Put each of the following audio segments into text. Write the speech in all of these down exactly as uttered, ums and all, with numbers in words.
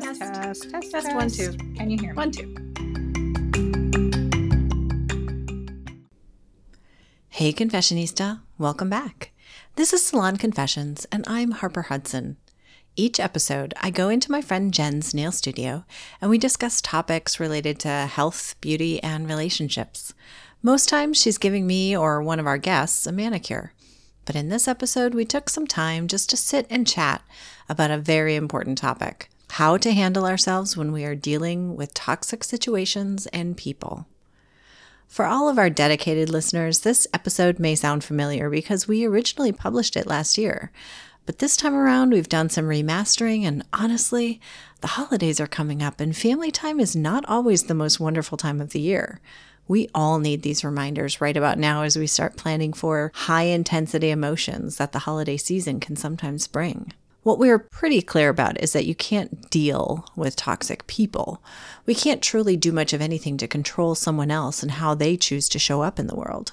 test, test, test, test, one, two. Can you hear me? One, two. Hey, Confessionista. Welcome back. This is Salon Confessions, and I'm Harper Hudson. Each episode, I go into my friend Jen's nail studio, and we discuss topics related to health, beauty, and relationships. Most times, she's giving me or one of our guests a manicure. But in this episode, we took some time just to sit and chat about a very important topic: how to handle ourselves when we are dealing with toxic situations and people. For all of our dedicated listeners, this episode may sound familiar because we originally published it last year. But this time around, we've done some remastering, and honestly, the holidays are coming up and family time is not always the most wonderful time of the year. We all need these reminders right about now as we start planning for high-intensity emotions that the holiday season can sometimes bring. What we're pretty clear about is that you can't deal with toxic people. We can't truly do much of anything to control someone else and how they choose to show up in the world.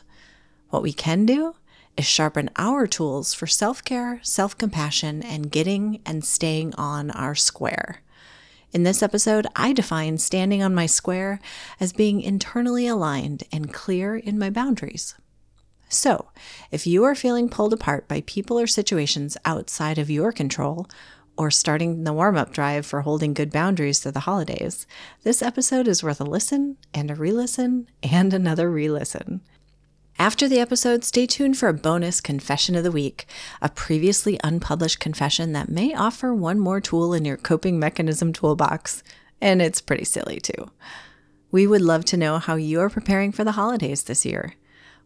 What we can do is sharpen our tools for self-care, self-compassion, and getting and staying on our square. In this episode, I define standing on my square as being internally aligned and clear in my boundaries. So, if you are feeling pulled apart by people or situations outside of your control, or starting the warm-up drive for holding good boundaries through the holidays, this episode is worth a listen and a re-listen and another re-listen. After the episode, stay tuned for a bonus Confession of the Week, a previously unpublished confession that may offer one more tool in your coping mechanism toolbox, and it's pretty silly too. We would love to know how you are preparing for the holidays this year.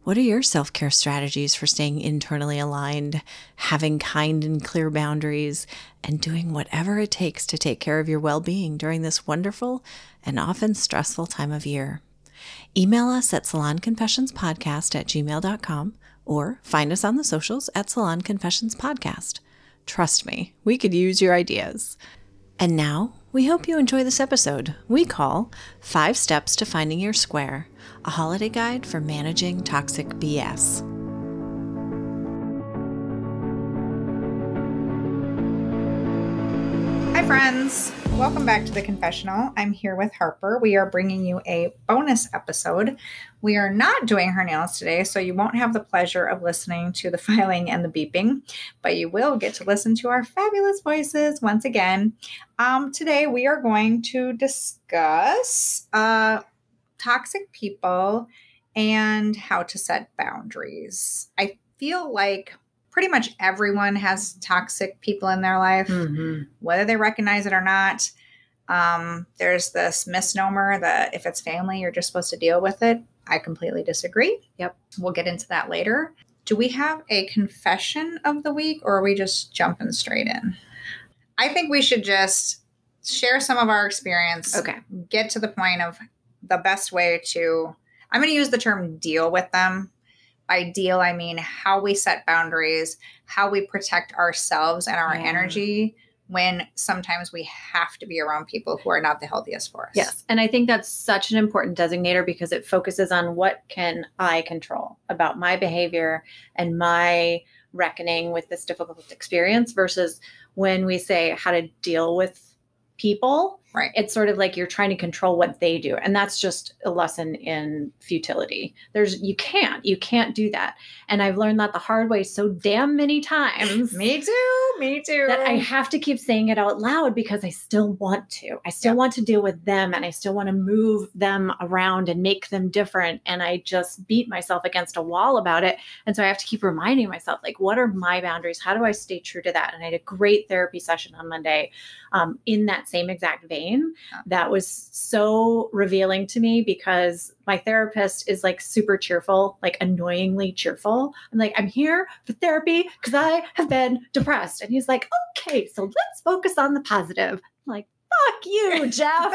What are your self-care strategies for staying internally aligned, having kind and clear boundaries, and doing whatever it takes to take care of your well-being during this wonderful and often stressful time of year? Email us at salonconfessionspodcast at gmail dot com or find us on the socials at Salon Confessions Podcast. Trust me, we could use your ideas. And now, we hope you enjoy this episode we call Five Steps to Finding Your Square, a holiday guide for managing toxic B S. Hi, friends. Welcome back to The Confessional. I'm here with Harper. We are bringing you a bonus episode. We are not doing her nails today, so you won't have the pleasure of listening to the filing and the beeping, but you will get to listen to our fabulous voices once again. Um, today, we are going to discuss uh, toxic people and how to set boundaries. I feel like pretty much everyone has toxic people in their life, mm-hmm. whether they recognize it or not. Um, there's this misnomer that if it's family, you're just supposed to deal with it. I completely disagree. Yep. We'll get into that later. Do we have a confession of the week, or are we just jumping straight in? I think we should just share some of our experience. Okay. Get to the point of the best way to, I'm going to use the term deal with them. By deal, I mean how we set boundaries, how we protect ourselves and our yeah. energy when sometimes we have to be around people who are not the healthiest for us. Yes. And I think that's such an important designator because it focuses on what can I control about my behavior and my reckoning with this difficult experience versus when we say how to deal with people. Right. It's sort of like you're trying to control what they do. And that's just a lesson in futility. There's, you can't, you can't do that. And I've learned that the hard way so damn many times. me too, me too. That I have to keep saying it out loud because I still want to. I still yeah. want to deal with them, and I still want to move them around and make them different. And I just beat myself against a wall about it. And so I have to keep reminding myself, like, what are my boundaries? How do I stay true to that? And I had a great therapy session on Monday um, in that same exact vein. That was so revealing to me because my therapist is like super cheerful, like annoyingly cheerful. I'm like, I'm here for therapy because I have been depressed. And he's like, okay, so let's focus on the positive. I'm like, fuck you, Jeff.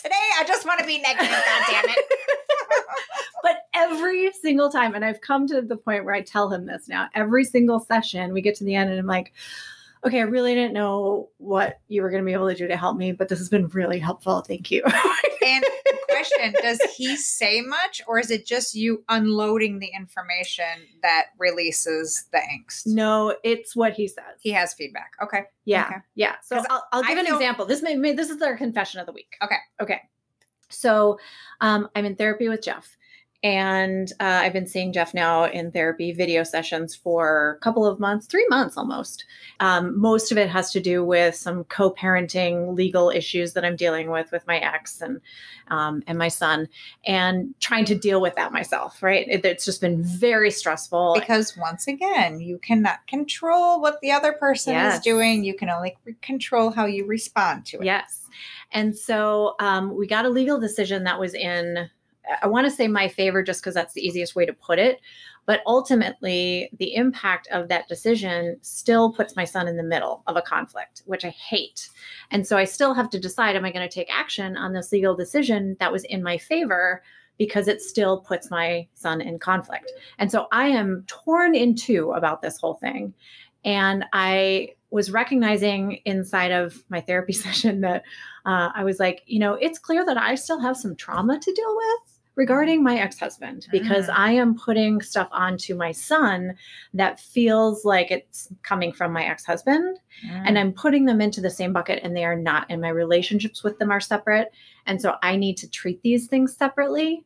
Today, I just want to be negative, goddammit. But every single time, and I've come to the point where I tell him this now, every single session we get to the end and I'm like, okay, I really didn't know what you were going to be able to do to help me, but this has been really helpful. Thank you. And question, does he say much, or is it just you unloading the information that releases the angst? No, it's what he says. He has feedback. Okay. Yeah. Okay. Yeah. So I'll, I'll give I an feel- example. This may, may, this is our confession of the week. Okay. Okay. So um, I'm in therapy with Jeff. And uh, I've been seeing Jeff now in therapy video sessions for a couple of months, three months almost. Um, most of it has to do with some co-parenting legal issues that I'm dealing with, with my ex and um, and my son, and trying to deal with that myself, right? It, it's just been very stressful. Because once again, you cannot control what the other person yes. is doing. You can only control how you respond to it. Yes. And so um, we got a legal decision that was in... I want to say my favor just because that's the easiest way to put it. But ultimately, the impact of that decision still puts my son in the middle of a conflict, which I hate. And so I still have to decide, am I going to take action on this legal decision that was in my favor because it still puts my son in conflict? And so I am torn in two about this whole thing. And I was recognizing inside of my therapy session that uh, I was like, you know, it's clear that I still have some trauma to deal with regarding my ex-husband, because I am putting stuff onto my son that feels like it's coming from my ex-husband, mm. and I'm putting them into the same bucket, and they are not, and my relationships with them are separate. And so I need to treat these things separately.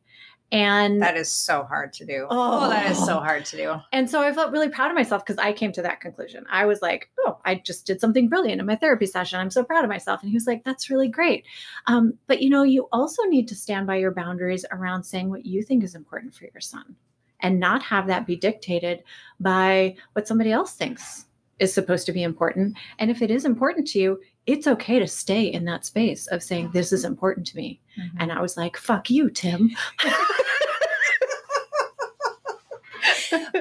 And that is so hard to do. Oh, oh, that is so hard to do. And so I felt really proud of myself because I came to that conclusion. I was like, oh, I just did something brilliant in my therapy session. I'm so proud of myself. And he was like, that's really great. Um, but, you know, you also need to stand by your boundaries around saying what you think is important for your son and not have that be dictated by what somebody else thinks is supposed to be important. And if it is important to you, it's okay to stay in that space of saying, this is important to me. Mm-hmm. And I was like, fuck you, Tim.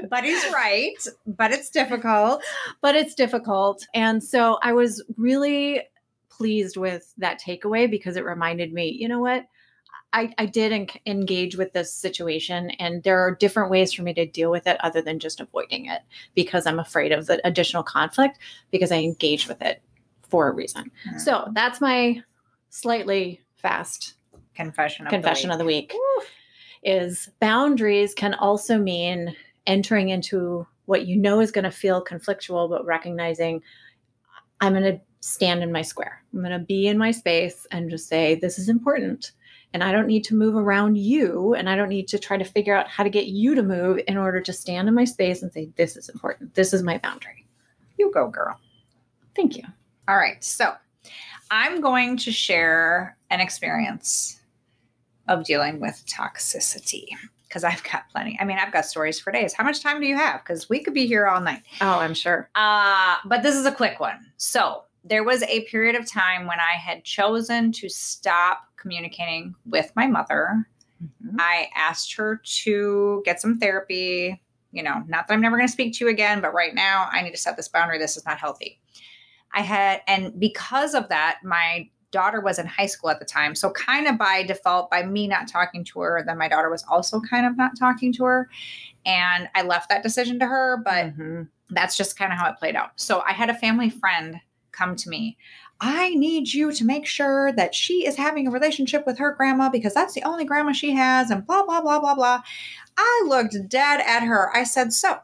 But he's right. But it's difficult. But it's difficult. And so I was really pleased with that takeaway because it reminded me, you know what? I, I did en- engage with this situation, and there are different ways for me to deal with it other than just avoiding it because I'm afraid of the additional conflict because I engaged with it for a reason. Mm-hmm. So that's my slightly fast confession of confession the week. Of the week is boundaries can also mean entering into what you know is going to feel conflictual, but recognizing I'm going to stand in my square. I'm going to be in my space and just say, this is important. And I don't need to move around you. And I don't need to try to figure out how to get you to move in order to stand in my space and say, this is important. This is my boundary. You go, girl. Thank you. All right. So I'm going to share an experience of dealing with toxicity because I've got plenty. I mean, I've got stories for days. How much time do you have? Because we could be here all night. Oh, I'm sure. Uh, but this is a quick one. So there was a period of time when I had chosen to stop communicating with my mother. Mm-hmm. I asked her to get some therapy. You know, not that I'm never going to speak to you again, but right now I need to set this boundary. This is not healthy. I had, and because of that, my daughter was in high school at the time. So kind of by default, by me not talking to her, then my daughter was also kind of not talking to her. And I left that decision to her, but mm-hmm. that's just kind of how it played out. So I had a family friend come to me. I need you to make sure that she is having a relationship with her grandma because that's the only grandma she has and blah, blah, blah, blah, blah. I looked dead at her. I said, so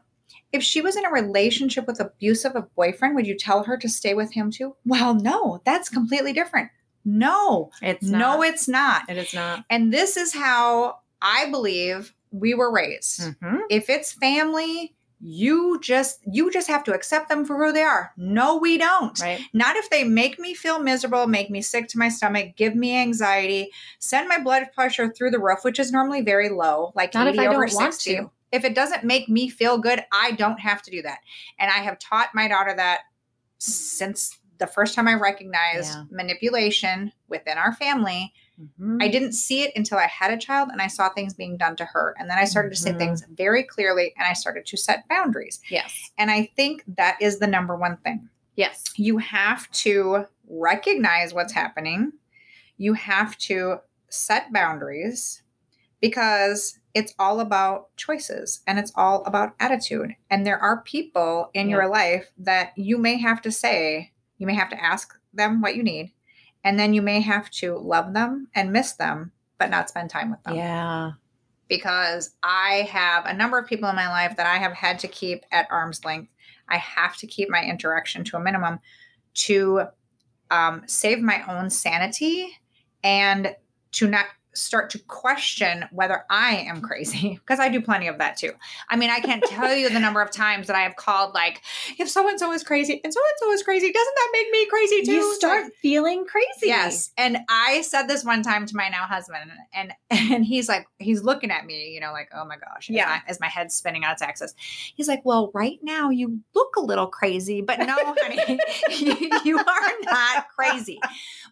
if she was in a relationship with abusive a boyfriend, would you tell her to stay with him too? Well, no, that's completely different. No, it's not. No, it's not. It is not. And this is how I believe we were raised. Mm-hmm. If it's family, You just you just have to accept them for who they are. No, we don't. Right. Not if they make me feel miserable, make me sick to my stomach, give me anxiety, send my blood pressure through the roof, which is normally very low, like not eighty if I over don't sixty. Want to. If it doesn't make me feel good, I don't have to do that. And I have taught my daughter that since the first time I recognized yeah. manipulation within our family. Mm-hmm. I didn't see it until I had a child and I saw things being done to her. And then I started mm-hmm. to say things very clearly and I started to set boundaries. Yes. And I think that is the number one thing. Yes. You have to recognize what's happening. You have to set boundaries because it's all about choices and it's all about attitude. And there are people in yeah. your life that you may have to say, you may have to ask them what you need. And then you may have to love them and miss them, but not spend time with them. Yeah. Because I have a number of people in my life that I have had to keep at arm's length. I have to keep my interaction to a minimum to um, save my own sanity and to not start to question whether I am crazy, because I do plenty of that too. I mean, I can't tell you the number of times that I have called like, if so-and-so is crazy and so-and-so is crazy, doesn't that make me crazy too? You start so, feeling crazy. Yes. And I said this one time to my now husband and, and he's like, he's looking at me, you know, like, oh my gosh, yeah. as, my, as my head's spinning out of Texas. He's like, well, right now you look a little crazy, but no, honey, you, you are not crazy.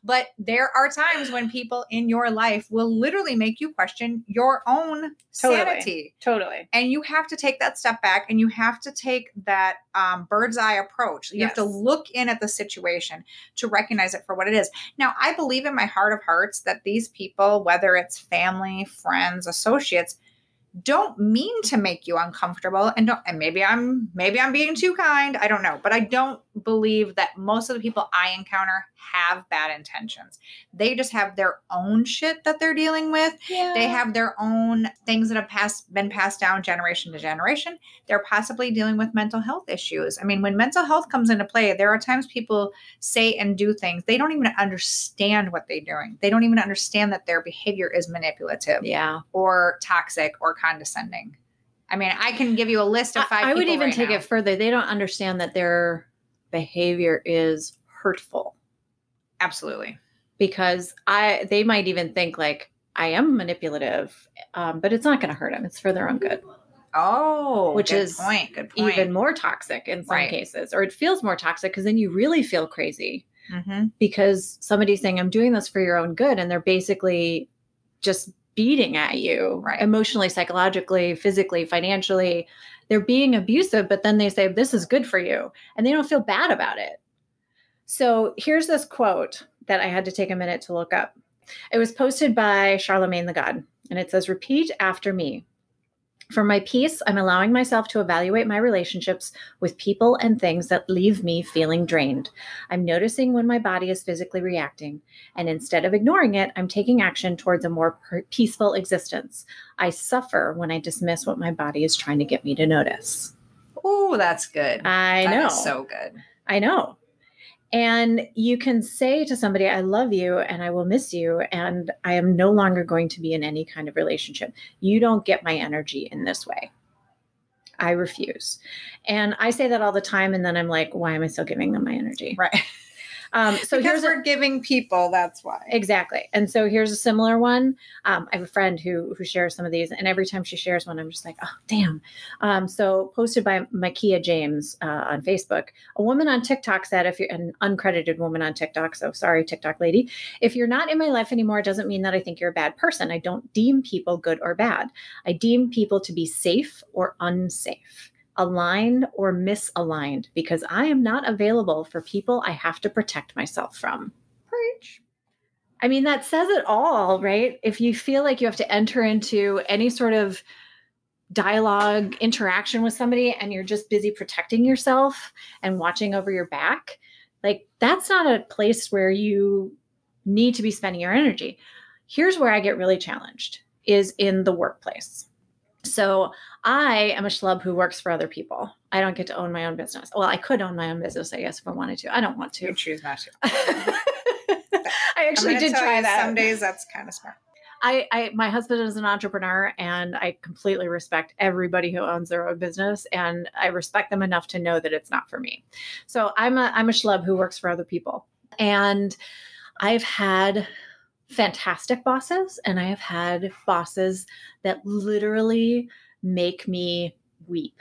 But there are times when people in your life will literally make you question your own totally, sanity. Totally. And you have to take that step back and you have to take that um, bird's eye approach. You yes. have to look in at the situation to recognize it for what it is. Now, I believe in my heart of hearts that these people, whether it's family, friends, associates, don't mean to make you uncomfortable and don't, and maybe I'm, maybe I'm being too kind. I don't know, but I don't believe that most of the people I encounter have bad intentions. They just have their own shit that they're dealing with. Yeah. They have their own things that have passed, been passed down generation to generation. They're possibly dealing with mental health issues. I mean, when mental health comes into play, there are times people say and do things. They don't even understand what they're doing. They don't even understand that their behavior is manipulative yeah. or toxic or condescending. I mean, I can give you a list of five I, I would even right take now. It further. They don't understand that their behavior is hurtful. Absolutely. Because I, they might even think like, I am manipulative, um, but it's not going to hurt them. It's for their own good. Oh, which good is point. Good point. Even more toxic in some right. cases, or it feels more toxic because then you really feel crazy mm-hmm. because somebody's saying, I'm doing this for your own good. And they're basically just beating at you right. emotionally, psychologically, physically, financially. They're being abusive, but then they say, this is good for you. And they don't feel bad about it. So here's this quote that I had to take a minute to look up. It was posted by Charlemagne the God. And it says, repeat after me. For my peace, I'm allowing myself to evaluate my relationships with people and things that leave me feeling drained. I'm noticing when my body is physically reacting, and instead of ignoring it, I'm taking action towards a more peaceful existence. I suffer when I dismiss what my body is trying to get me to notice. Oh, that's good. I know. That is so good. I know. And you can say to somebody, I love you and I will miss you and I am no longer going to be in any kind of relationship. You don't get my energy in this way. I refuse. And I say that all the time. And then I'm like, why am I still giving them my energy? Right. Um, so because here's we're a, giving people, that's why. Exactly. And so here's a similar one. Um, I have a friend who who shares some of these, and every time she shares one, I'm just like, oh, damn. Um, so posted by Makia James uh, on Facebook, a woman on TikTok said, if you're an uncredited woman on TikTok, so sorry, TikTok lady, if you're not in my life anymore, it doesn't mean that I think you're a bad person. I don't deem people good or bad. I deem people to be safe or unsafe, aligned or misaligned, because I am not available for people I have to protect myself from. Preach. I mean, that says it all, right? If you feel like you have to enter into any sort of dialogue, interaction with somebody, and you're just busy protecting yourself and watching over your back, like that's not a place where you need to be spending your energy. Here's where I get really challenged is in the workplace. So I am a schlub who works for other people. I don't get to own my own business. Well, I could own my own business, I guess, if I wanted to. I don't want to. You choose not to. I actually did try that. Some days that's kind of smart. I, I, my husband is an entrepreneur, and I completely respect everybody who owns their own business, and I respect them enough to know that it's not for me. So I'm a, I'm a schlub who works for other people, and I've had fantastic bosses, and I have had bosses that literally make me weep.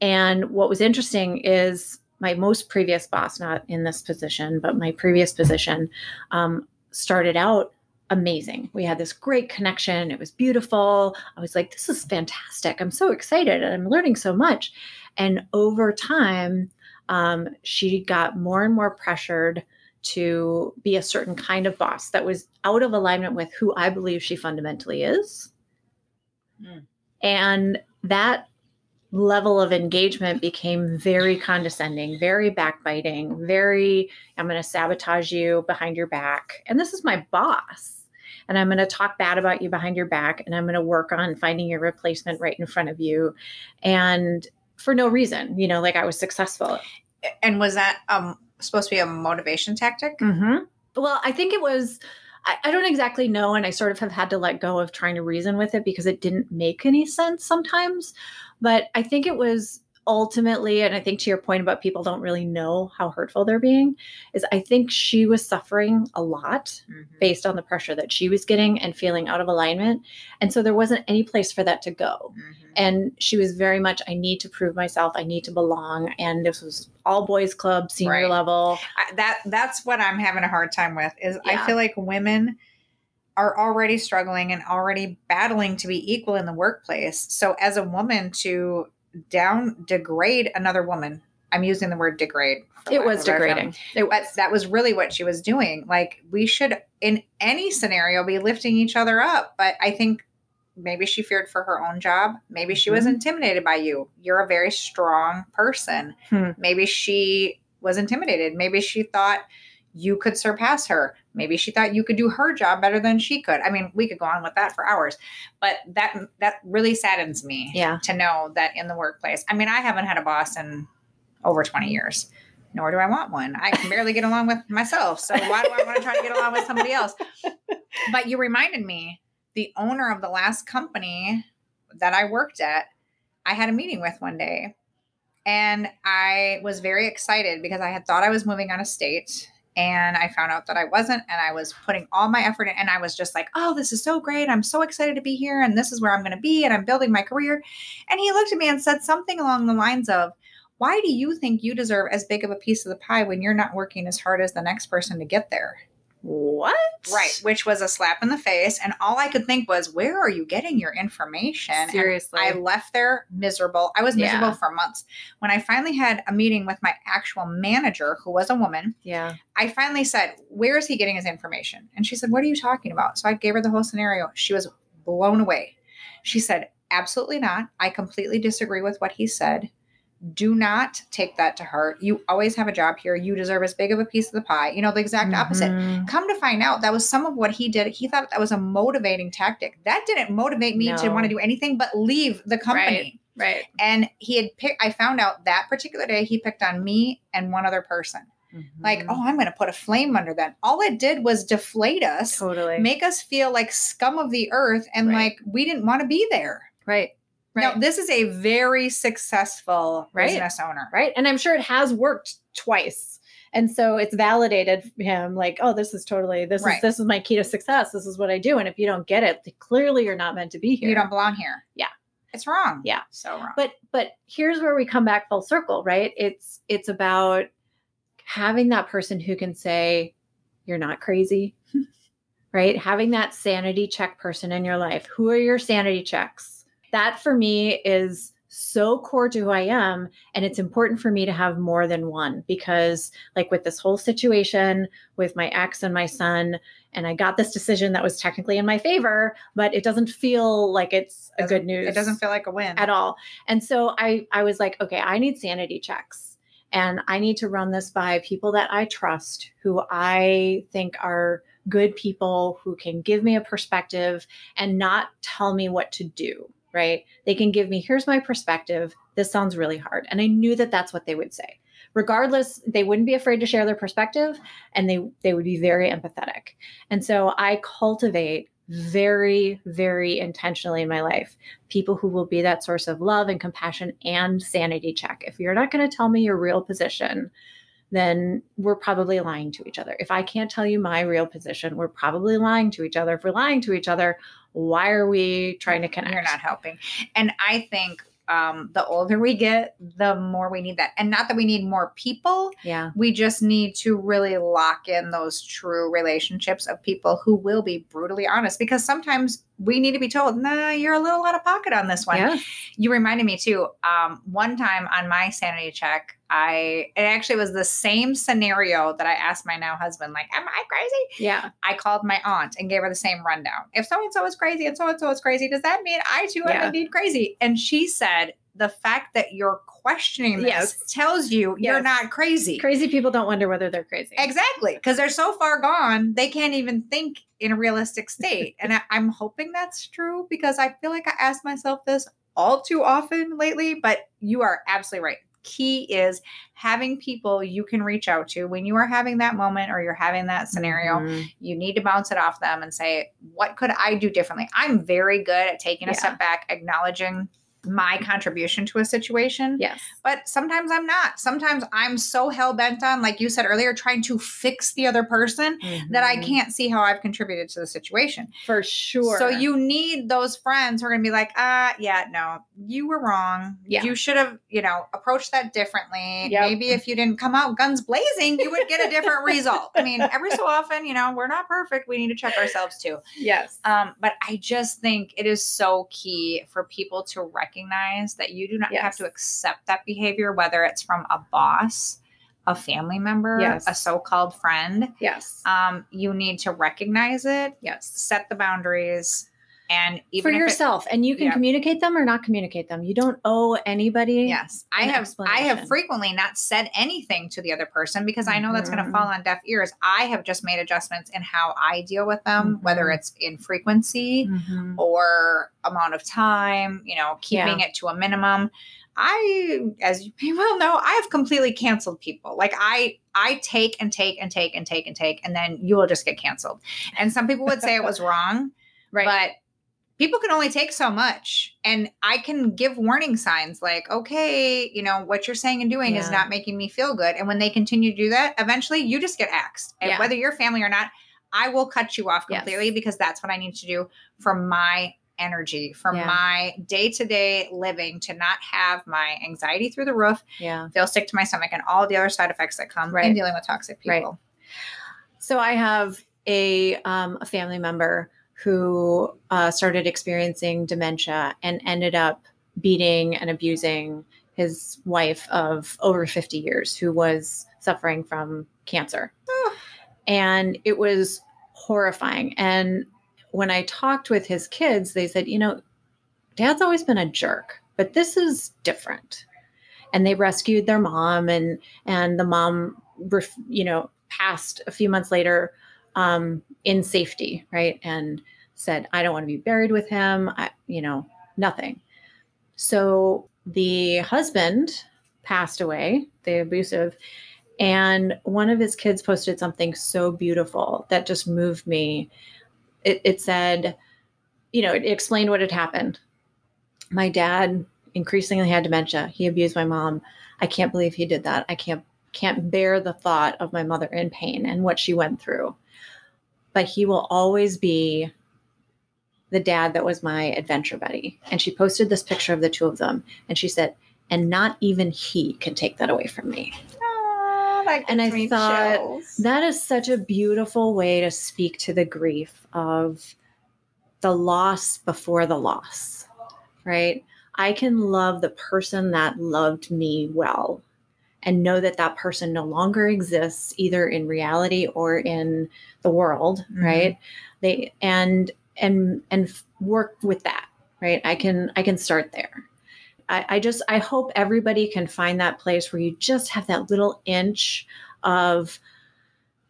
And what was interesting is my most previous boss, not in this position, but my previous position, um, started out amazing. We had this great connection. It was beautiful. I was like, this is fantastic. I'm so excited and I'm learning so much. And over time, um, she got more and more pressured to be a certain kind of boss that was out of alignment with who I believe she fundamentally is Mm. And that level of engagement became very condescending, very backbiting, very, I'm going to sabotage you behind your back. And this is my boss. And I'm going to talk bad about you behind your back. And I'm going to work on finding your replacement right in front of you. And for no reason, you know, like I was successful. And was that um, supposed to be a motivation tactic? Mm-hmm. Well, I think it was, I, I don't exactly know. And I sort of have had to let go of trying to reason with it because it didn't make any sense sometimes. But I think it was ultimately, and I think to your point about people don't really know how hurtful they're being, is I think she was suffering a lot mm-hmm. based on the pressure that she was getting and feeling out of alignment. And so there wasn't any place for that to go. Mm-hmm. And she was very much, I need to prove myself. I need to belong. And this was all boys club, senior right. level. I, that That's what I'm having a hard time with is yeah. I feel like women are already struggling and already battling to be equal in the workplace. So as a woman to down degrade another woman. I'm using the word degrade. It was degrading. It was. That was really what she was doing. Like we should in any scenario be lifting each other up. But I think maybe she feared for her own job. Maybe she mm-hmm. was intimidated by you. You're a very strong person. Hmm. Maybe she was intimidated. Maybe she thought you could surpass her. Maybe she thought you could do her job better than she could. I mean, we could go on with that for hours, but that, that really saddens me yeah. to know that in the workplace. I mean, I haven't had a boss in over twenty years, nor do I want one. I can barely get along with myself. So why do I want to try to get along with somebody else? But you reminded me, the owner of the last company that I worked at, I had a meeting with one day and I was very excited because I had thought I was moving out of state. And I found out that I wasn't, and I was putting all my effort in, and I was just like, oh, this is so great. I'm so excited to be here, and this is where I'm going to be, and I'm building my career. And he looked at me and said something along the lines of, why do you think you deserve as big of a piece of the pie when you're not working as hard as the next person to get there? What? Right, which was a slap in the face. And all I could think was, where are you getting your information? Seriously. And I left there miserable. I was miserable yeah. for months. When I finally had a meeting with my actual manager, who was a woman, yeah, I finally said, where is he getting his information? And she said, what are you talking about? So I gave her the whole scenario. She was blown away. She said, absolutely not. I completely disagree with what he said. Do not take that to heart. You always have a job here. You deserve as big of a piece of the pie. You know, the exact mm-hmm. opposite. Come to find out, that was some of what he did. He thought that was a motivating tactic. That didn't motivate me no. to want to do anything but leave the company. Right. right. And he had picked, I found out that particular day he picked on me and one other person. Mm-hmm. Like, oh, I'm going to put a flame under that. All it did was deflate us, totally. Make us feel like scum of the earth and right. like we didn't want to be there. Right. Right. Now, this is a very successful right. business owner. Right. And I'm sure it has worked twice. And so it's validated him like, oh, this is totally, this right. is, this is my key to success. This is what I do. And if you don't get it, clearly you're not meant to be here. You don't belong here. Yeah. It's wrong. Yeah. So wrong. But, but here's where we come back full circle, right? It's, it's about having that person who can say, you're not crazy, right? Having that sanity check person in your life. Who are your sanity checks? That for me is so core to who I am. And it's important for me to have more than one because like with this whole situation with my ex and my son, and I got this decision that was technically in my favor, but it doesn't feel like it's a good news. It doesn't feel like a win at all. And so I, I was like, okay, I need sanity checks and I need to run this by people that I trust, who I think are good people, who can give me a perspective and not tell me what to do. Right? They can give me, here's my perspective. This sounds really hard. And I knew that that's what they would say. Regardless, they wouldn't be afraid to share their perspective and they, they would be very empathetic. And so I cultivate very, very intentionally in my life, people who will be that source of love and compassion and sanity check. If you're not going to tell me your real position, then we're probably lying to each other. If I can't tell you my real position, we're probably lying to each other. If we're lying to each other, why are we trying to connect? You're not helping. And I think um, the older we get, the more we need that. And not that we need more people. Yeah. We just need to really lock in those true relationships of people who will be brutally honest. Because sometimes we need to be told, nah, you're a little out of pocket on this one. Yeah. You reminded me too, um, one time on my sanity check, I, it actually was the same scenario that I asked my now husband, like, am I crazy? Yeah. I called my aunt and gave her the same rundown. If so-and-so is crazy and so-and-so is crazy, does that mean I too am yeah. indeed crazy? And she said, the fact that you're questioning this yes. tells you yes. you're not crazy. Crazy people don't wonder whether they're crazy. Exactly. Because they're so far gone, they can't even think in a realistic state. And I, I'm hoping that's true, because I feel like I ask myself this all too often lately, but you are absolutely right. Key is having people you can reach out to when you are having that moment or you're having that scenario. Mm-hmm. You need to bounce it off them and say, what could I do differently? I'm very good at taking yeah. a step back, acknowledging my contribution to a situation. Yes. But sometimes I'm not. Sometimes I'm so hell-bent on, like you said earlier, trying to fix the other person mm-hmm. that I can't see how I've contributed to the situation. For sure. So you need those friends who are going to be like, ah, uh, yeah, no, you were wrong. Yeah. You should have, you know, approached that differently. Yep. Maybe if you didn't come out guns blazing, you would get a different result. I mean, every so often, you know, we're not perfect. We need to check ourselves too. Yes. Um, but I just think it is so key for people to recognize Recognize that you do not yes. have to accept that behavior, whether it's from a boss, a family member, yes. a so-called friend. Yes. Um, you need to recognize it. Yes. Set the boundaries. And even for if yourself, it, and you can yeah. communicate them or not communicate them. You don't owe anybody. Yes. I have, I have frequently not said anything to the other person because mm-hmm. I know that's going to fall on deaf ears. I have just made adjustments in how I deal with them, mm-hmm. whether it's in frequency mm-hmm. or amount of time, you know, keeping yeah. it to a minimum. I, as you may well know, I have completely canceled people. Like I, I take and take and take and take and take, and then you will just get canceled. And some people would say it was wrong, right? But people can only take so much, and I can give warning signs like, okay, you know, what you're saying and doing yeah. is not making me feel good. And when they continue to do that, eventually you just get axed. And yeah. whether you're family or not, I will cut you off completely yes. because that's what I need to do for my energy, for yeah. my day-to-day living, to not have my anxiety through the roof, yeah. feel sick to my stomach, and all the other side effects that come right. in dealing with toxic people. Right. So I have a, um, a family member who uh, started experiencing dementia and ended up beating and abusing his wife of over fifty years, who was suffering from cancer. Oh. And it was horrifying. And when I talked with his kids, they said, you know, Dad's always been a jerk, but this is different. And they rescued their mom, and, and the mom, ref- you know, passed a few months later, um, in safety. Right. And said, I don't want to be buried with him. I, you know, nothing. So the husband passed away, the abusive, and one of his kids posted something so beautiful that just moved me. It, it said, you know, it explained what had happened. My dad increasingly had dementia. He abused my mom. I can't believe he did that. I can't, can't bear the thought of my mother in pain and what she went through. But he will always be the dad that was my adventure buddy. And she posted this picture of the two of them. And she said, and not even he can take that away from me. Oh, that gives and I me thought chills. That is such a beautiful way to speak to the grief of the loss before the loss, right? I can love the person that loved me well and know that that person no longer exists either in reality or in the world, mm-hmm. right? They and and and work with that, right? I can I can start there. I, I just I hope everybody can find that place where you just have that little inch of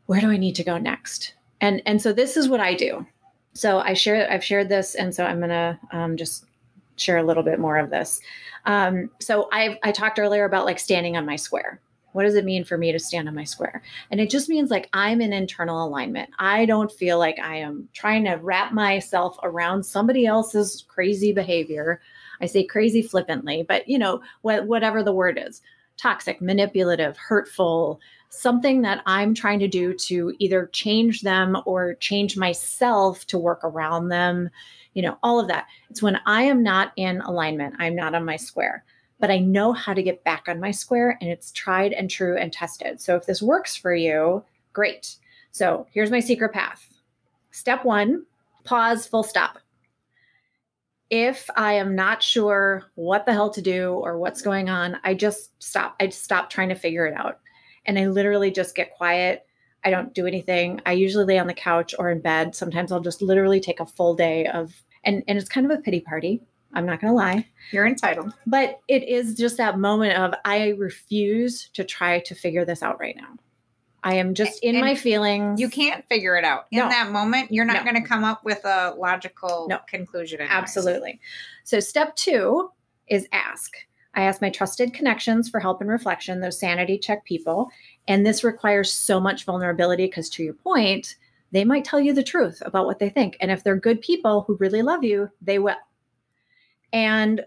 where do I need to go next? And and so this is what I do. So I share I've shared this, and so I'm gonna um, just. share a little bit more of this. Um, so I I talked earlier about like standing on my square. What does it mean for me to stand on my square? And it just means like I'm in internal alignment. I don't feel like I am trying to wrap myself around somebody else's crazy behavior. I say crazy flippantly, but you know, wh- whatever the word is, toxic, manipulative, hurtful, something that I'm trying to do to either change them or change myself to work around them. You know, all of that. It's when I am not in alignment, I'm not on my square, but I know how to get back on my square, and it's tried and true and tested. So if this works for you, great. So here's my secret path. Step one, pause, full stop. if I am not sure what the hell to do or what's going on, I just stop. I just stop trying to figure it out. And I literally just get quiet. I don't do anything. I usually lay on the couch or in bed. Sometimes I'll just literally take a full day of, and, and it's kind of a pity party. I'm not going to lie. You're entitled. But it is just that moment of, I refuse to try to figure this out right now. I am just in and my feelings. You can't figure it out. In no. that moment, you're not no. going to come up with a logical no. conclusion. Anyways. Absolutely. So step two is ask. I ask my trusted connections for help and reflection, those sanity check people. And this requires so much vulnerability because, to your point, they might tell you the truth about what they think. And if they're good people who really love you, they will. And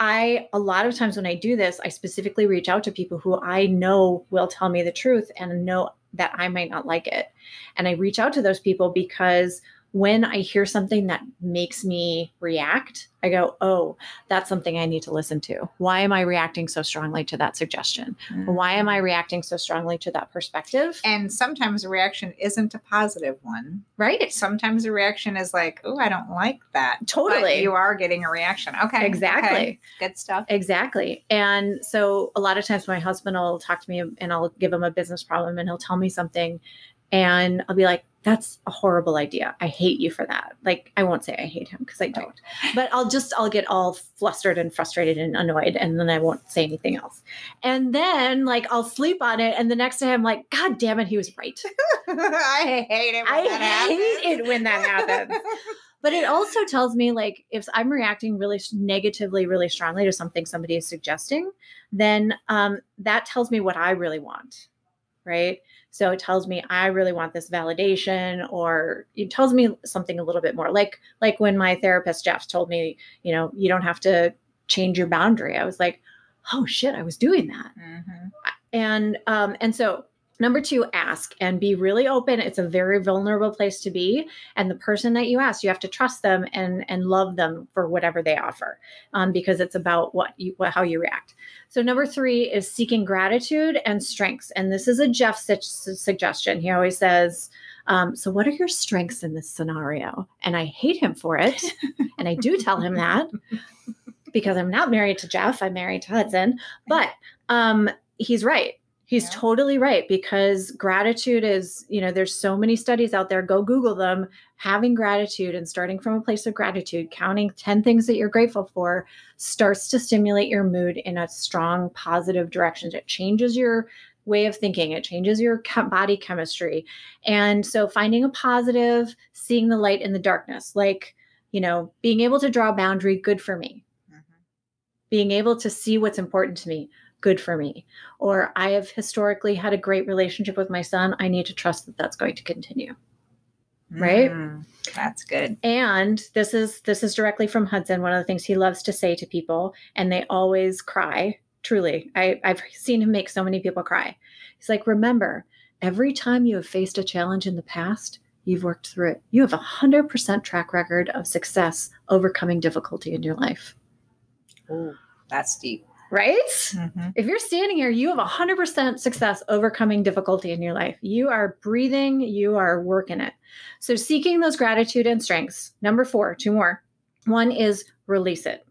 I, a lot of times when I do this, I specifically reach out to people who I know will tell me the truth and know that I might not like it. And I reach out to those people because when I hear something that makes me react, I go, oh, that's something I need to listen to. Why am I reacting so strongly to that suggestion? Mm. Why am I reacting so strongly to that perspective? And sometimes a reaction isn't a positive one. Right. Sometimes a reaction is like, oh, I don't like that. Totally. But you are getting a reaction. Okay. Exactly. Okay. Good stuff. Exactly. And so a lot of times my husband will talk to me and I'll give him a business problem and he'll tell me something and I'll be like, that's a horrible idea. I hate you for that. Like, I won't say I hate him because I don't, right. but I'll just, I'll get all flustered and frustrated and annoyed. And then I won't say anything else. And then like, I'll sleep on it. And the next day I'm like, God damn it. He was right. I hate it when I that hate happens. it when that happens. But it also tells me, like, if I'm reacting really negatively, really strongly to something somebody is suggesting, then um, that tells me what I really want. Right. So it tells me I really want this validation, or it tells me something a little bit more like, like when my therapist, Jeff, told me, you know, you don't have to change your boundary. I was like, oh shit, I was doing that. Mm-hmm. And, um, and so number two, ask and be really open. It's a very vulnerable place to be. And the person that you ask, you have to trust them and, and love them for whatever they offer, um, because it's about what you, what, how you react. So number three is seeking gratitude and strengths. And this is a Jeff su- suggestion. He always says, um, so what are your strengths in this scenario? And I hate him for it. And I do tell him that because I'm not married to Jeff. I'm married to Hudson. But um, he's right. He's yeah. totally right, because gratitude is, you know, there's so many studies out there. Go Google them. Having gratitude and starting from a place of gratitude, counting ten things that you're grateful for, starts to stimulate your mood in a strong, positive direction. It changes your way of thinking. It changes your body chemistry. And so finding a positive, seeing the light in the darkness, like, you know, being able to draw a boundary, good for me. Mm-hmm. Being able to see what's important to me. Good for me. Or I have historically had a great relationship with my son. I need to trust that that's going to continue. Right? Mm, that's good. And this is, this is directly from Hudson. One of the things he loves to say to people, and they always cry. Truly. I, I've seen him make so many people cry. He's like, remember, every time you have faced a challenge in the past, you've worked through it. You have a hundred percent track record of success overcoming difficulty in your life. Oh, that's deep. Right? Mm-hmm. If you're standing here, you have one hundred percent success overcoming difficulty in your life. You are breathing, you are working it. So seeking those gratitude and strengths. Number four, two more. One is release it.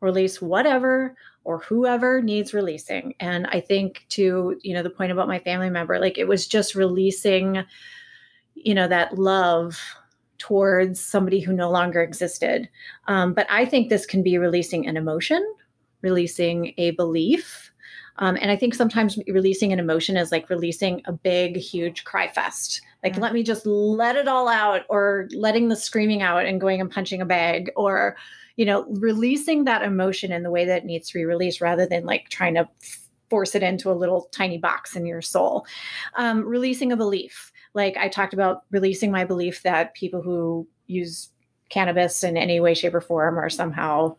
Release whatever or whoever needs releasing. And I think to, you know, the point about my family member, like it was just releasing, you know, that love towards somebody who no longer existed. Um, but I think this can be releasing an emotion, releasing a belief. Um, and I think sometimes releasing an emotion is like releasing a big, huge cry fest. Like, mm-hmm. let me just let it all out, or letting the screaming out and going and punching a bag, or, you know, releasing that emotion in the way that it needs to be released rather than like trying to force it into a little tiny box in your soul. Um, releasing a belief. Like I talked about releasing my belief that people who use cannabis in any way, shape, or form are somehow,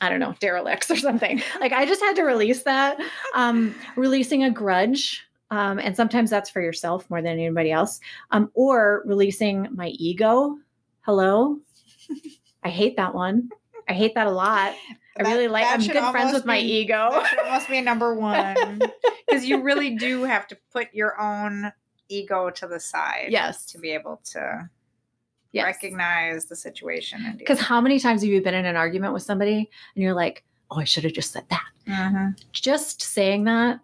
I don't know, derelicts or something. Like I just had to release that, um, releasing a grudge. Um, and sometimes that's for yourself more than anybody else, um, or releasing my ego. Hello. I hate that one. I hate that a lot. I that, really like, I'm good friends with be, my ego. That should almost be number one, because you really do have to put your own ego to the side. Yes. To be able to Yes. Recognize the situation. Because how many times have you been in an argument with somebody and you're like, oh, I should have just said that. Mm-hmm. Just saying that,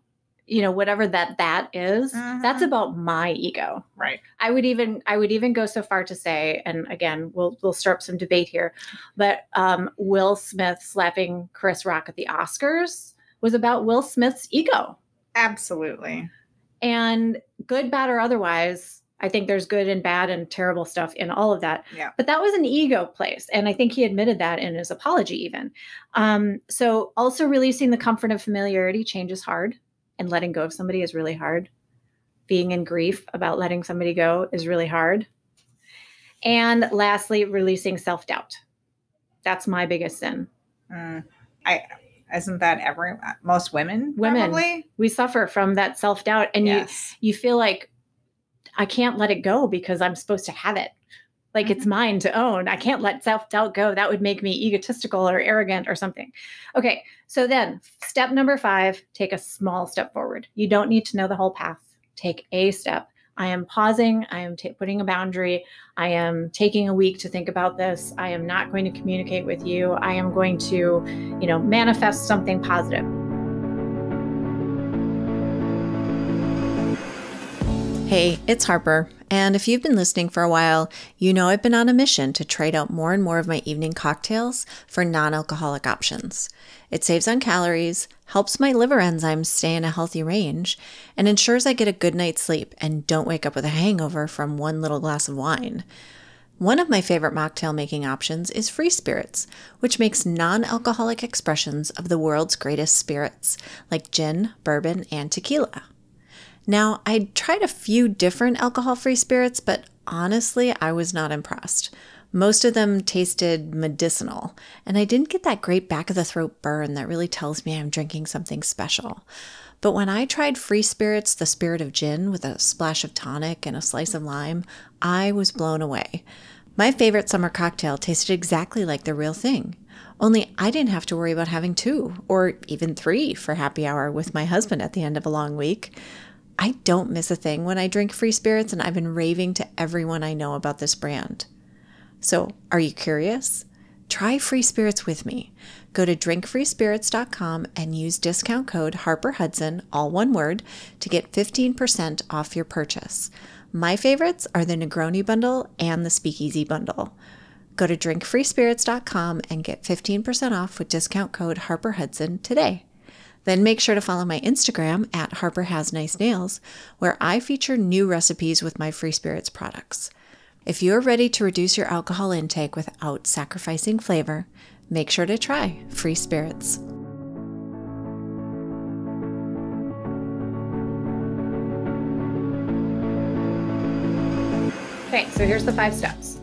you know, whatever that that is, mm-hmm. that's about my ego. Right. I would even I would even go so far to say, and again, we'll we'll stir up some debate here, but um, Will Smith slapping Chris Rock at the Oscars was about Will Smith's ego. Absolutely. And good, bad, or otherwise, I think there's good and bad and terrible stuff in all of that. Yeah. But that was an ego place. And I think he admitted that in his apology even. Um, so also releasing the comfort of familiarity changes hard, and letting go of somebody is really hard. Being in grief about letting somebody go is really hard. And lastly, releasing self-doubt. That's my biggest sin. Mm, I Isn't that every most women? Women, probably? We suffer from that self-doubt, and yes. you you feel like I can't let it go because I'm supposed to have it. Like mm-hmm. it's mine to own. I can't let self-doubt go. That would make me egotistical or arrogant or something. Okay, so then step number five: take a small step forward. You don't need to know the whole path. Take a step. I am pausing. I am t- putting a boundary. I am taking a week to think about this. I am not going to communicate with you. I am going to, you know, manifest something positive. Hey, it's Harper. And if you've been listening for a while, you know I've been on a mission to trade out more and more of my evening cocktails for non-alcoholic options. It saves on calories, helps my liver enzymes stay in a healthy range, and ensures I get a good night's sleep and don't wake up with a hangover from one little glass of wine. One of my favorite mocktail-making options is Free Spirits, which makes non-alcoholic expressions of the world's greatest spirits, like gin, bourbon, and tequila. Now, I tried a few different alcohol-free spirits, but honestly, I was not impressed. Most of them tasted medicinal, and I didn't get that great back-of-the-throat burn that really tells me I'm drinking something special. But when I tried Free Spirits, the spirit of gin with a splash of tonic and a slice of lime, I was blown away. My favorite summer cocktail tasted exactly like the real thing. Only I didn't have to worry about having two, or even three, for happy hour with my husband at the end of a long week. I don't miss a thing when I drink Free Spirits, and I've been raving to everyone I know about this brand. So, are you curious? Try Free Spirits with me. Go to drink free spirits dot com and use discount code Harper Hudson, all one word, to get fifteen percent off your purchase. My favorites are the Negroni bundle and the Speakeasy bundle. Go to drink free spirits dot com and get fifteen percent off with discount code Harper Hudson today. Then make sure to follow my Instagram at Harper Has Nice Nails, where I feature new recipes with my Free Spirits products. If you're ready to reduce your alcohol intake without sacrificing flavor, make sure to try Free Spirits. Okay, so here's the five steps.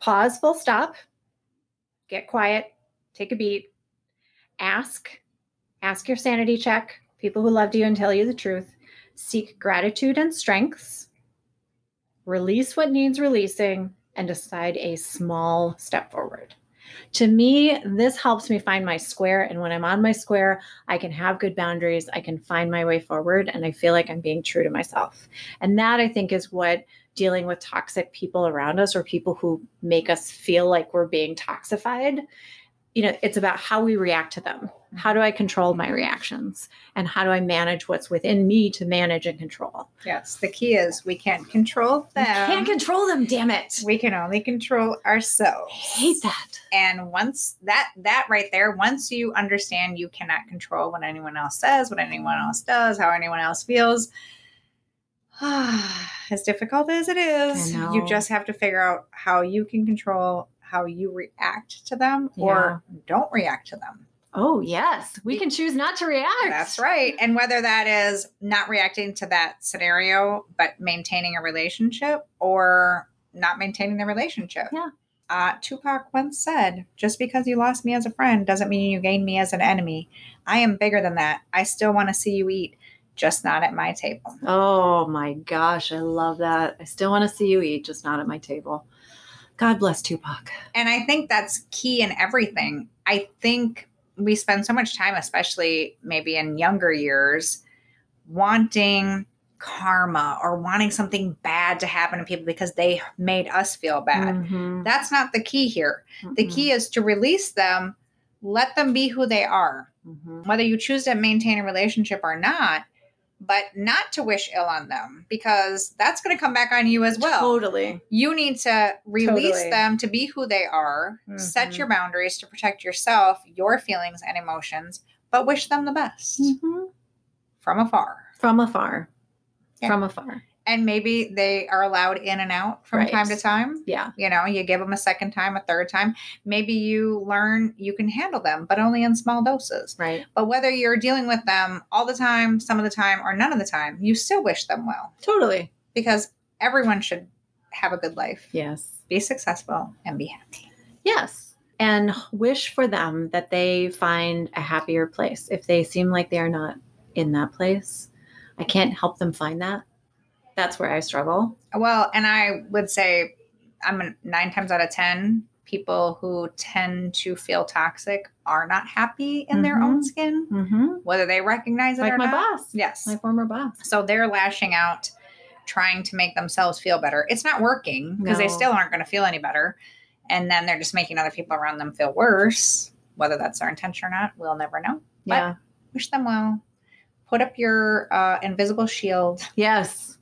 Pause, full stop, get quiet, take a beat, ask, ask your sanity check, people who loved you and tell you the truth, seek gratitude and strengths, release what needs releasing, and decide a small step forward. To me, this helps me find my square. And when I'm on my square, I can have good boundaries. I can find my way forward. And I feel like I'm being true to myself. And that, I think, is what dealing with toxic people around us, or people who make us feel like we're being toxified. You know, it's about how we react to them. How do I control my reactions? And how do I manage what's within me to manage and control? Yes. The key is we can't control them. We can't control them, damn it. We can only control ourselves. I hate that. And once that, that right there, once you understand you cannot control what anyone else says, what anyone else does, how anyone else feels, as difficult as it is, you just have to figure out how you can control how you react to them or yeah. don't react to them. Oh, yes. We can choose not to react. That's right. And whether that is not reacting to that scenario, but maintaining a relationship, or not maintaining the relationship. Yeah. Uh, Tupac once said, just because you lost me as a friend doesn't mean you gained me as an enemy. I am bigger than that. I still want to see you eat, just not at my table. Oh, my gosh. I love that. I still want to see you eat, just not at my table. God bless Tupac. And I think that's key in everything. I think we spend so much time, especially maybe in younger years, wanting karma or wanting something bad to happen to people because they made us feel bad. Mm-hmm. That's not the key here. Mm-hmm. The key is to release them, let them be who they are, mm-hmm. whether you choose to maintain a relationship or not, but not to wish ill on them because that's going to come back on you as well. Totally. You need to release totally. them to be who they are, mm-hmm. set your boundaries to protect yourself, your feelings and emotions, but wish them the best mm-hmm. from afar. From afar. Yeah. From afar. And maybe they are allowed in and out from right. time to time. Yeah. You know, you give them a second time, a third time. Maybe you learn you can handle them, but only in small doses. Right. But whether you're dealing with them all the time, some of the time, or none of the time, you still wish them well. Totally. Because everyone should have a good life. Yes. Be successful and be happy. Yes. And wish for them that they find a happier place. If they seem like they are not in that place, I can't help them find that. That's where I struggle. Well, and I would say I'm nine times out of ten, people who tend to feel toxic are not happy in mm-hmm. their own skin, mm-hmm. whether they recognize it like or not. Like my boss. Yes. My former boss. So they're lashing out, trying to make themselves feel better. It's not working because no. they still aren't going to feel any better. And then they're just making other people around them feel worse. Whether that's their intention or not, we'll never know. But yeah. wish them well. Put up your uh, invisible shield. Yes.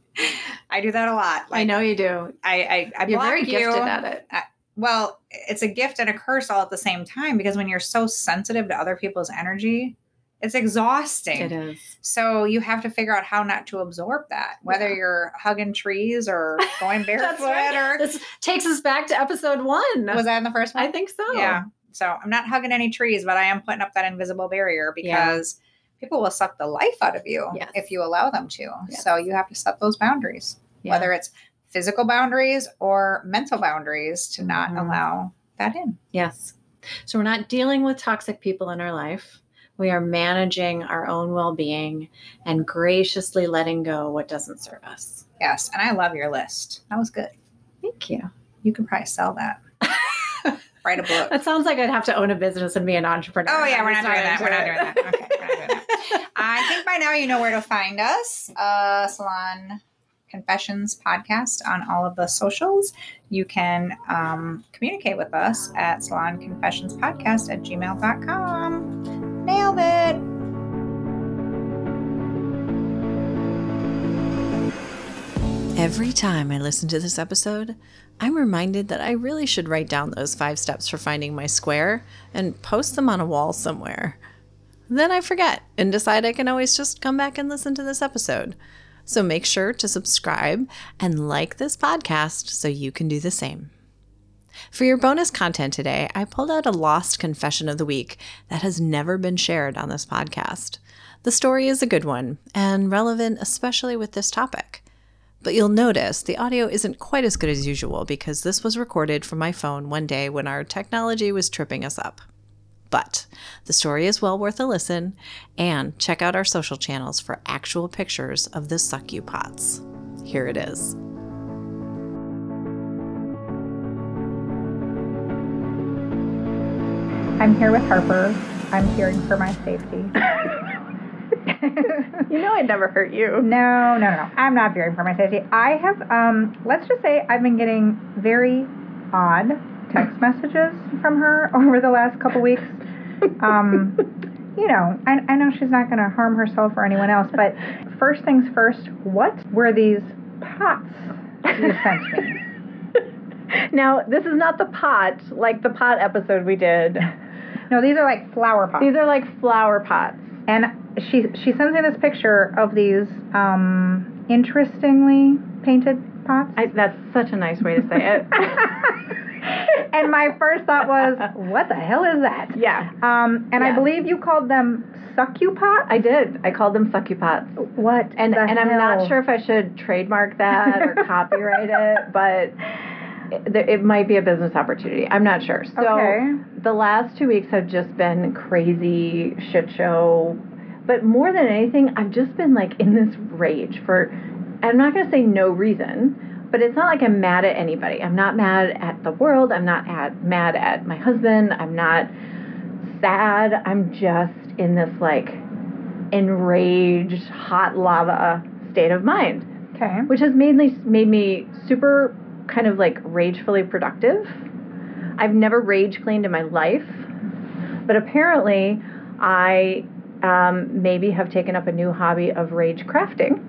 I do that a lot. Like, I know you do. I, I, I you're block very gifted you. At it. I, well, it's a gift and a curse all at the same time because when you're so sensitive to other people's energy, it's exhausting. It is. So you have to figure out how not to absorb that, whether yeah. you're hugging trees or going barefoot. Right. Or this takes us back to episode one. Was that in the first one? I think so. Yeah. So I'm not hugging any trees, but I am putting up that invisible barrier because. Yeah. People will suck the life out of you yes. if you allow them to. Yes. So you have to set those boundaries, yeah. whether it's physical boundaries or mental boundaries to not mm-hmm. allow that in. Yes. So we're not dealing with toxic people in our life. We are managing our own well-being and graciously letting go what doesn't serve us. Yes. And I love your list. That was good. Thank you. You can probably sell that. Write a book. That sounds like I'd have to own a business and be an entrepreneur. Oh, yeah. We're not doing that. We're not doing that. Okay. We're not doing that. I think by now you know where to find us. Uh, Salon Confessions podcast on all of the socials. You can um, communicate with us at salon confessions podcast at gmail dot com. Nailed it. Every time I listen to this episode, I'm reminded that I really should write down those five steps for finding my square and post them on a wall somewhere. Then I forget and decide I can always just come back and listen to this episode. So make sure to subscribe and like this podcast so you can do the same. For your bonus content today, I pulled out a lost confession of the week that has never been shared on this podcast. The story is a good one and relevant, especially with this topic. But you'll notice the audio isn't quite as good as usual because this was recorded from my phone one day when our technology was tripping us up. But the story is well worth a listen, and check out our social channels for actual pictures of the succupots. Here it is. I'm here with Harper. I'm fearing for my safety. You know I'd never hurt you. No, no, no. I'm not fearing for my safety. I have, um, let's just say I've been getting very odd text messages from her over the last couple weeks. Um, you know, I, I know she's not going to harm herself or anyone else, but first things first, what were these pots you sent me? Now, this is not the pot, like the pot episode we did. No, these are like flower pots. These are like flower pots. And she she sends me this picture of these um, interestingly painted pots. I, that's such a nice way to say it. And my first thought was, what the hell is that? Yeah. Um, and yeah. I believe you called them succupots? I did. I called them succupots. What And, the and hell? I'm not sure if I should trademark that or copyright it, but... It might be a business opportunity. I'm not sure. So okay. The last two weeks have just been crazy shit show. But more than anything, I've just been like in this rage for, I'm not going to say no reason, but it's not like I'm mad at anybody. I'm not mad at the world. I'm not at, mad at my husband. I'm not sad. I'm just in this like enraged hot lava state of mind. Okay. Which has mainly made me super kind of like ragefully productive. I've never rage cleaned in my life, but apparently I um, maybe have taken up a new hobby of rage crafting.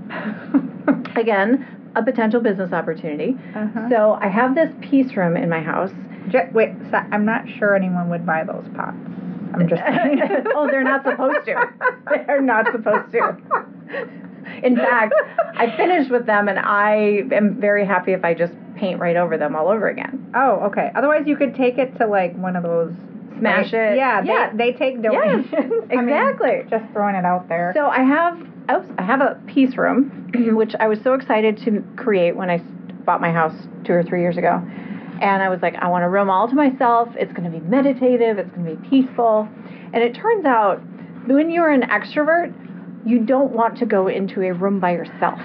Again, a potential business opportunity. Uh-huh. So I have this peace room in my house. Je- wait, so I'm not sure anyone would buy those pots. I'm just kidding. Oh, they're not supposed to. They're not supposed to. In fact, I finished with them, and I am very happy if I just paint right over them all over again. Oh, okay. Otherwise, you could take it to, like, one of those... Smash right? it. Yeah, yeah. They, they take donations. Yes, exactly. I mean, just throwing it out there. So I have, oops, I have a peace room, which I was so excited to create when I bought my house two or three years ago. And I was like, I want a room all to myself. It's going to be meditative. It's going to be peaceful. And it turns out, when you're an extrovert, you don't want to go into a room by yourself.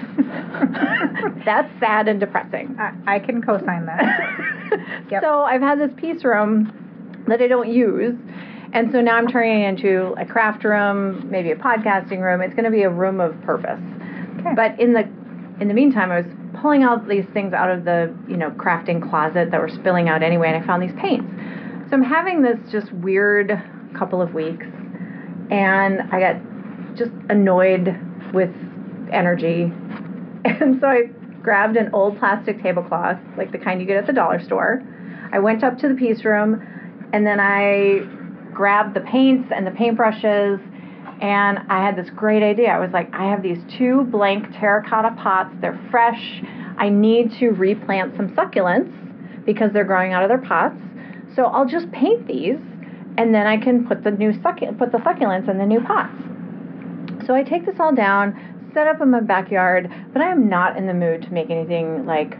That's sad and depressing. I, I can co-sign that. Yep. So I've had this peace room that I don't use. And so now I'm turning it into a craft room, maybe a podcasting room. It's going to be a room of purpose. Okay. But in the in the meantime, I was pulling out these things out of the, you know, crafting closet that were spilling out anyway, and I found these paints. So I'm having this just weird couple of weeks, and I got... just annoyed with energy. And so I grabbed an old plastic tablecloth, like the kind you get at the dollar store. I went up to the peace room, and then I grabbed the paints and the paintbrushes, and I had this great idea. I was like, I have these two blank terracotta pots. They're fresh. I need to replant some succulents because they're growing out of their pots. So I'll just paint these, and then I can put the new succ- put the succulents in the new pots. So I take this all down, set up in my backyard, but I am not in the mood to make anything like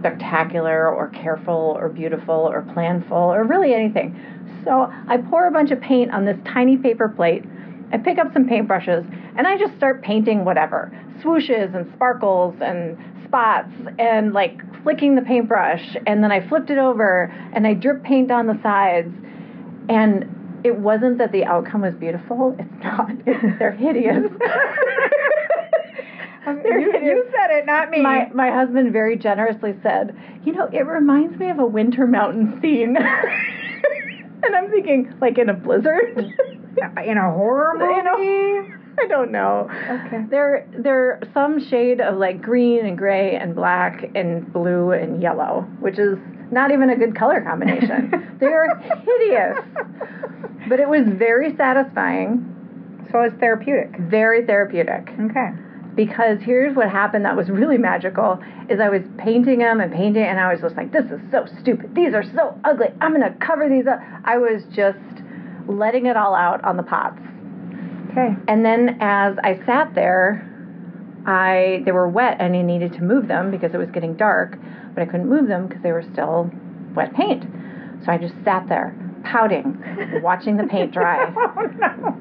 spectacular or careful or beautiful or planful or really anything. So I pour a bunch of paint on this tiny paper plate. I pick up some paintbrushes, and I just start painting whatever. Swooshes and sparkles and spots and like flicking the paintbrush. And then I flipped it over, and I drip paint on the sides. And it wasn't that the outcome was beautiful. It's not. It's, they're hideous. They're you, hideous. You said it, not me. My, my husband very generously said, you know, it reminds me of a Winter Mountain scene. And I'm thinking, like in a blizzard? In a horror movie? I don't know. Okay. They're, they're some shade of like green and gray and black and blue and yellow, which is not even a good color combination. They're hideous. But it was very satisfying. So it's therapeutic. Very therapeutic. Okay. Because here's what happened that was really magical, is I was painting them and painting, and I was just like, this is so stupid. These are so ugly. I'm going to cover these up. I was just letting it all out on the pots. Okay. And then as I sat there, I they were wet, and I needed to move them because it was getting dark, but I couldn't move them because they were still wet paint. So I just sat there, pouting, watching the paint dry. Oh, no.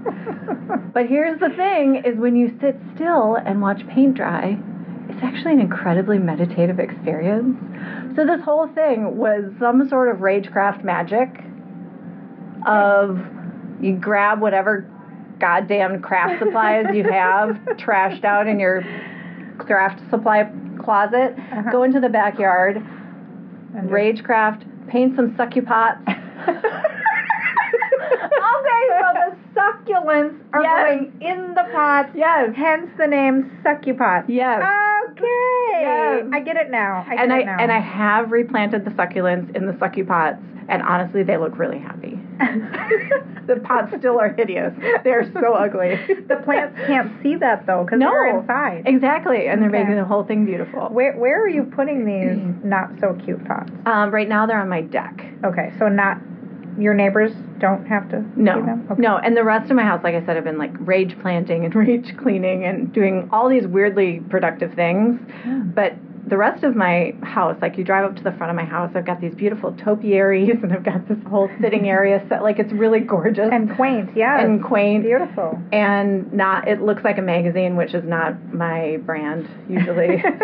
But here's the thing, is when you sit still and watch paint dry, it's actually an incredibly meditative experience. So this whole thing was some sort of ragecraft magic of you grab whatever goddamn craft supplies you have trashed out in your craft supply closet, uh-huh. Go into the backyard, and ragecraft, paint some succupots. Okay, so the succulents are yes. going in the pots. Yes. Hence the name succupots. Yes. Okay. Yes. I get it now. I get and it I, now. And I have replanted the succulents in the succupots, and honestly, they look really happy. The pots still are hideous. They're so ugly. The plants can't see that, though, because no, they're inside. Exactly, and they're okay. making the whole thing beautiful. Where where are you putting these not-so-cute pots? Um, right now, they're on my deck. Okay, so not... Your neighbors don't have to no. see them? Okay. No, and the rest of my house, like I said, I've been, like, rage planting and rage cleaning and doing all these weirdly productive things. Yeah. But the rest of my house, like, you drive up to the front of my house, I've got these beautiful topiaries, and I've got this whole sitting area set. Like, it's really gorgeous. And quaint, yeah. And quaint. Beautiful. And not, it looks like a magazine, which is not my brand, usually. But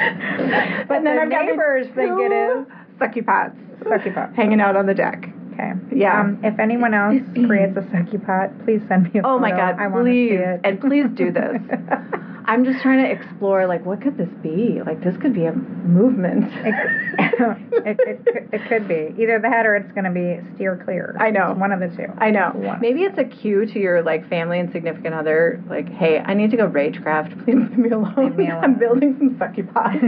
and then the our neighbors think it is. Sucky pots. Sucky pots. Hanging out on the deck. Okay. Yeah. Um, if anyone else creates a succupot, please send me a photo. Oh my God, I want to see it. And please do this. I'm just trying to explore, like, what could this be? Like, this could be a movement. it, it, it, it could be. Either that or it's going to be steer clear. I know. It's one of the two. I know. One. Maybe it's a cue to your, like, family and significant other, like, hey, I need to go ragecraft. Please leave me alone. Leave me alone. I'm building some succupots.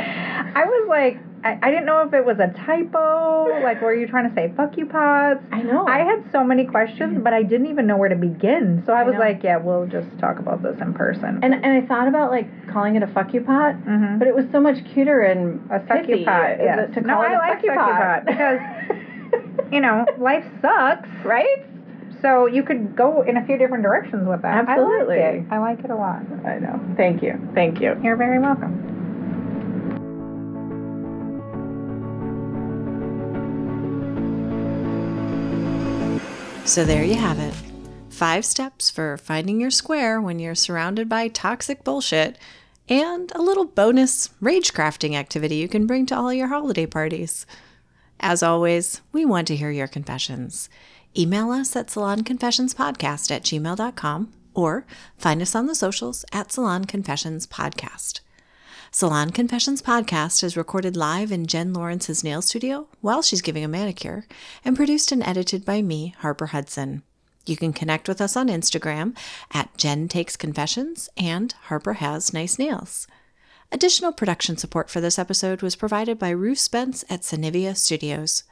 I was like, I, I didn't know if it was a typo. Like, were you trying to say fuckupots? I know. I had so many questions, but I didn't even know where to begin. So I, I was know. like, yeah, we'll just talk about this in person. And and I thought about, like, calling it a fuckupot, mm-hmm. but it was so much cuter and a succupot. Yes. To call no, it I a like succupot. Because, you know, life sucks, right? So you could go in a few different directions with that. Absolutely. I like it, I like it a lot. I know. Thank you. Thank you. You're very welcome. So there you have it. Five steps for finding your square when you're surrounded by toxic bullshit, and a little bonus rage crafting activity you can bring to all your holiday parties. As always, we want to hear your confessions. Email us at salonconfessionspodcast at gmail dot com or find us on the socials at Salon Confessions Podcast. Salon Confessions Podcast is recorded live in Jen Lawrence's nail studio while she's giving a manicure and produced and edited by me, Harper Hudson. You can connect with us on Instagram at Jen Takes Confessions and Harper Has Nice Nails. Additional production support for this episode was provided by Ruth Spence at Sanivia Studios.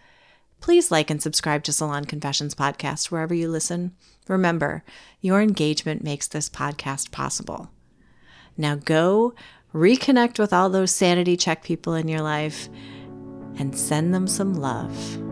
Please like and subscribe to Salon Confessions Podcast wherever you listen. Remember, your engagement makes this podcast possible. Now go reconnect with all those sanity check people in your life and send them some love.